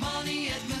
money at Menards.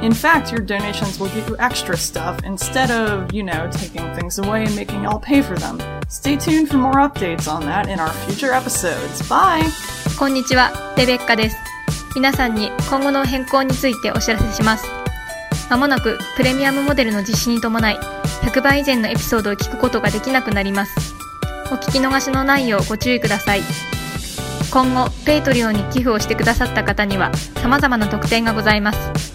In fact, your donations will give you extra stuff instead of, taking things away and making y'all pay for them. Stay tuned for more updates on that in our future episodes. Bye! こんにちは、レベッカです。皆さんに今後の変更についてお知らせします。まもなくプレミアムモデルの実施に伴い、100倍以前のエピソードを聞くことができなくなります。お聞き逃しのないようご注意ください。今後、Patreon に寄付をしてくださった方には様々な特典がございます。